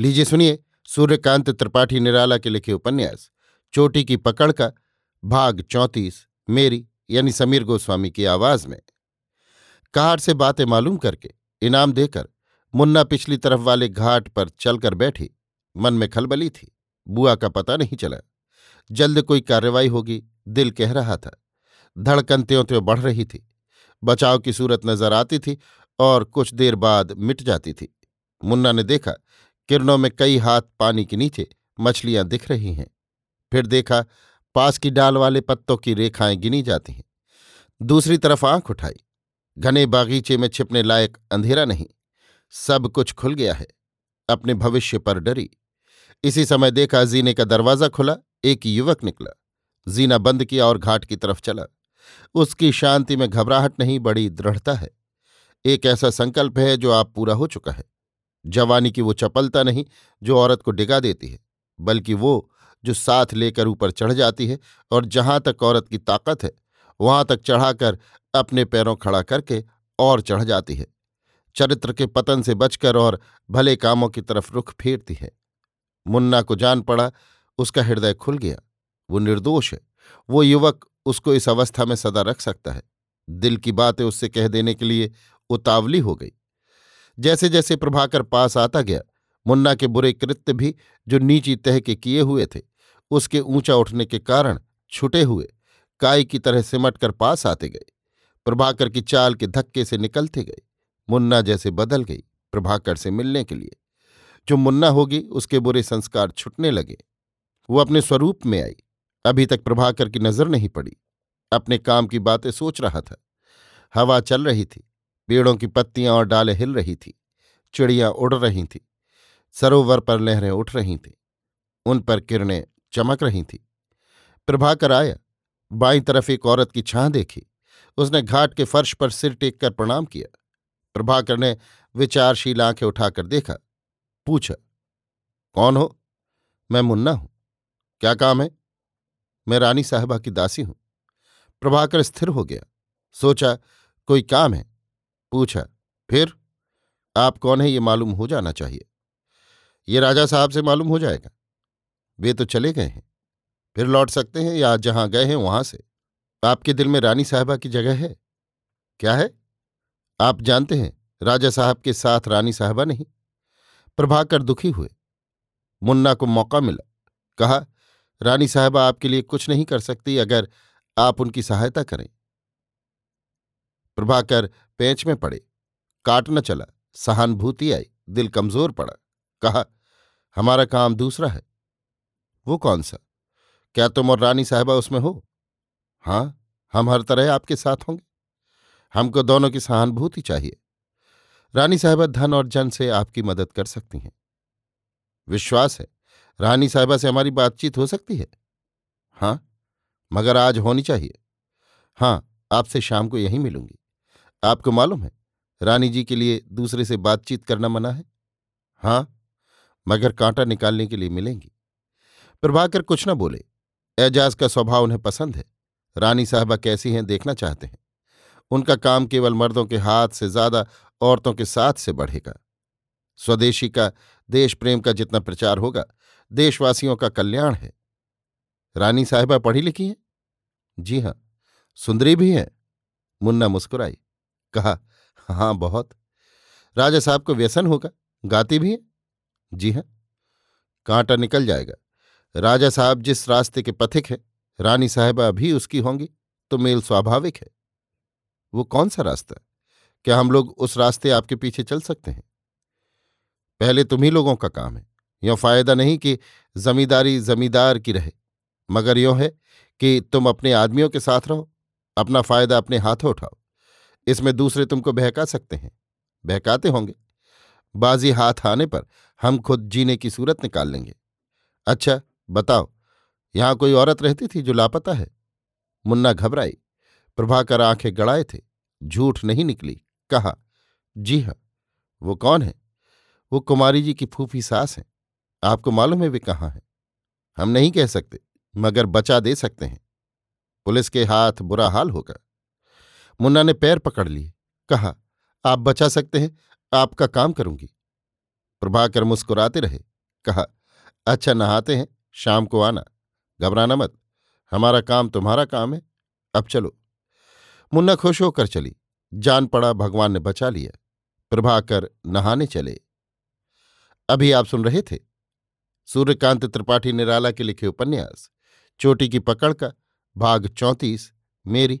लीजिए सुनिए सूर्यकांत त्रिपाठी निराला के लिखे उपन्यास चोटी की पकड़ का भाग 34, मेरी यानी समीर गोस्वामी की आवाज में। कार से बातें मालूम करके इनाम देकर मुन्ना पिछली तरफ वाले घाट पर चलकर बैठी। मन में खलबली थी, बुआ का पता नहीं चला। जल्द कोई कार्रवाई होगी, दिल कह रहा था। धड़कन त्यों-त्यों बढ़ रही थी। बचाव की सूरत नजर आती थी और कुछ देर बाद मिट जाती थी। मुन्ना ने देखा किरणों में कई हाथ पानी के नीचे मछलियां दिख रही हैं। फिर देखा पास की डाल वाले पत्तों की रेखाएं गिनी जाती हैं। दूसरी तरफ आंख उठाई, घने बागीचे में छिपने लायक अंधेरा नहीं, सब कुछ खुल गया है। अपने भविष्य पर डरी। इसी समय देखा जीने का दरवाज़ा खुला, एक युवक निकला। जीना बंद किया और घाट की तरफ चला। उसकी शांति में घबराहट नहीं, बड़ी दृढ़ता है। एक ऐसा संकल्प है जो आप पूरा हो चुका है। जवानी की वो चपलता नहीं जो औरत को डिगा देती है, बल्कि वो जो साथ लेकर ऊपर चढ़ जाती है और जहां तक औरत की ताकत है वहां तक चढ़ाकर अपने पैरों खड़ा करके और चढ़ जाती है। चरित्र के पतन से बचकर और भले कामों की तरफ रुख फेरती है। मुन्ना को जान पड़ा, उसका हृदय खुल गया। वो निर्दोष है। वो युवक उसको इस अवस्था में सदा रख सकता है। दिल की बातें उससे कह देने के लिए उतावली हो गई। जैसे जैसे प्रभाकर पास आता गया, मुन्ना के बुरे कृत्य भी जो नीची तह के किए हुए थे, उसके ऊंचा उठने के कारण छुटे हुए काई की तरह सिमट कर पास आते गए। प्रभाकर की चाल के धक्के से निकलते गए। मुन्ना जैसे बदल गई प्रभाकर से मिलने के लिए। जो मुन्ना होगी, उसके बुरे संस्कार छुटने लगे। वो अपने स्वरूप में आई। अभी तक प्रभाकर की नजर नहीं पड़ी। अपने काम की बातें सोच रहा था। हवा चल रही थी, पेड़ों की पत्तियां और डालें हिल रही थीं, चिड़ियां उड़ रही थीं, सरोवर पर लहरें उठ रही थीं, उन पर किरणें चमक रही थीं। प्रभाकर आया। बाईं तरफ एक औरत की छां देखी। उसने घाट के फर्श पर सिर टेक कर प्रणाम किया। प्रभाकर ने विचारशील आंखें उठाकर देखा, पूछा, कौन हो? मैं मुन्ना हूं। क्या काम है? मैं रानी साहबा की दासी हूं। प्रभाकर स्थिर हो गया। सोचा कोई काम है। पूछा, फिर आप कौन है? ये मालूम हो जाना चाहिए। ये राजा साहब से मालूम हो जाएगा। वे तो चले गए हैं, फिर लौट सकते हैं, या जहां गए हैं वहां से। आपके दिल में रानी साहबा की जगह है? क्या है? आप जानते हैं, राजा साहब के साथ रानी साहबा नहीं। प्रभाकर दुखी हुए। मुन्ना को मौका मिला। कहा, रानी साहबा आपके लिए कुछ नहीं कर सकती अगर आप उनकी सहायता करें। प्रभाकर पेंच में पड़े। काट न चला। सहानुभूति आई, दिल कमजोर पड़ा। कहा, हमारा काम दूसरा है। वो कौन सा? क्या तुम और रानी साहबा उसमें हो? हां, हम हर तरह आपके साथ होंगे। हमको दोनों की सहानुभूति चाहिए। रानी साहबा धन और जन से आपकी मदद कर सकती हैं। विश्वास है रानी साहबा से हमारी बातचीत हो सकती है? हां, मगर आज होनी चाहिए। हां, आपसे शाम को यहीं मिलूंगी। आपको मालूम है रानी जी के लिए दूसरे से बातचीत करना मना है। हाँ, मगर कांटा निकालने के लिए मिलेंगी। प्रभाकर कुछ न बोले। एजाज का स्वभाव उन्हें पसंद है। रानी साहबा कैसी हैं देखना चाहते हैं। उनका काम केवल मर्दों के हाथ से ज्यादा औरतों के साथ से बढ़ेगा। स्वदेशी का, देश प्रेम का जितना प्रचार होगा, देशवासियों का कल्याण है। रानी साहबा पढ़ी लिखी हैं? जी हाँ। सुंदरी भी हैं? मुन्ना मुस्कुराई। कहा, हाँ बहुत। राजा साहब को व्यसन होगा। गाती भी हैं? जी हाँ। कांटा निकल जाएगा। राजा साहब जिस रास्ते के पथिक हैं, रानी साहबा भी उसकी होंगी, तो मेल स्वाभाविक है। वो कौन सा रास्ता? क्या हम लोग उस रास्ते आपके पीछे चल सकते हैं? पहले तुम्ही लोगों का काम है। यों फायदा नहीं कि जमींदारी जमींदार की रहे, मगर यों है कि तुम अपने आदमियों के साथ रहो, अपना फायदा अपने हाथों उठाओ। इसमें दूसरे तुमको बहका सकते हैं, बहकाते होंगे। बाजी हाथ आने पर हम खुद जीने की सूरत निकाल लेंगे। अच्छा बताओ, यहां कोई औरत रहती थी जो लापता है? मुन्ना घबराई। प्रभाकर आंखें गड़ाए थे। झूठ नहीं निकली। कहा, जी हाँ। वो कौन है? वो कुमारी जी की फूफी सास हैं। आपको मालूम है वे कहाँ हैं? हम नहीं कह सकते, मगर बचा दे सकते हैं। पुलिस के हाथ बुरा हाल होगा। मुन्ना ने पैर पकड़ लिए। कहा, आप बचा सकते हैं, आपका काम करूंगी। प्रभाकर मुस्कुराते रहे। कहा, अच्छा नहाते हैं, शाम को आना, घबराना मत, हमारा काम तुम्हारा काम है, अब चलो। मुन्ना खुश होकर चली, जान पड़ा भगवान ने बचा लिया। प्रभाकर नहाने चले। अभी आप सुन रहे थे सूर्यकांत त्रिपाठी निराला के लिखे उपन्यास चोटी की पकड़ का भाग 34, मेरी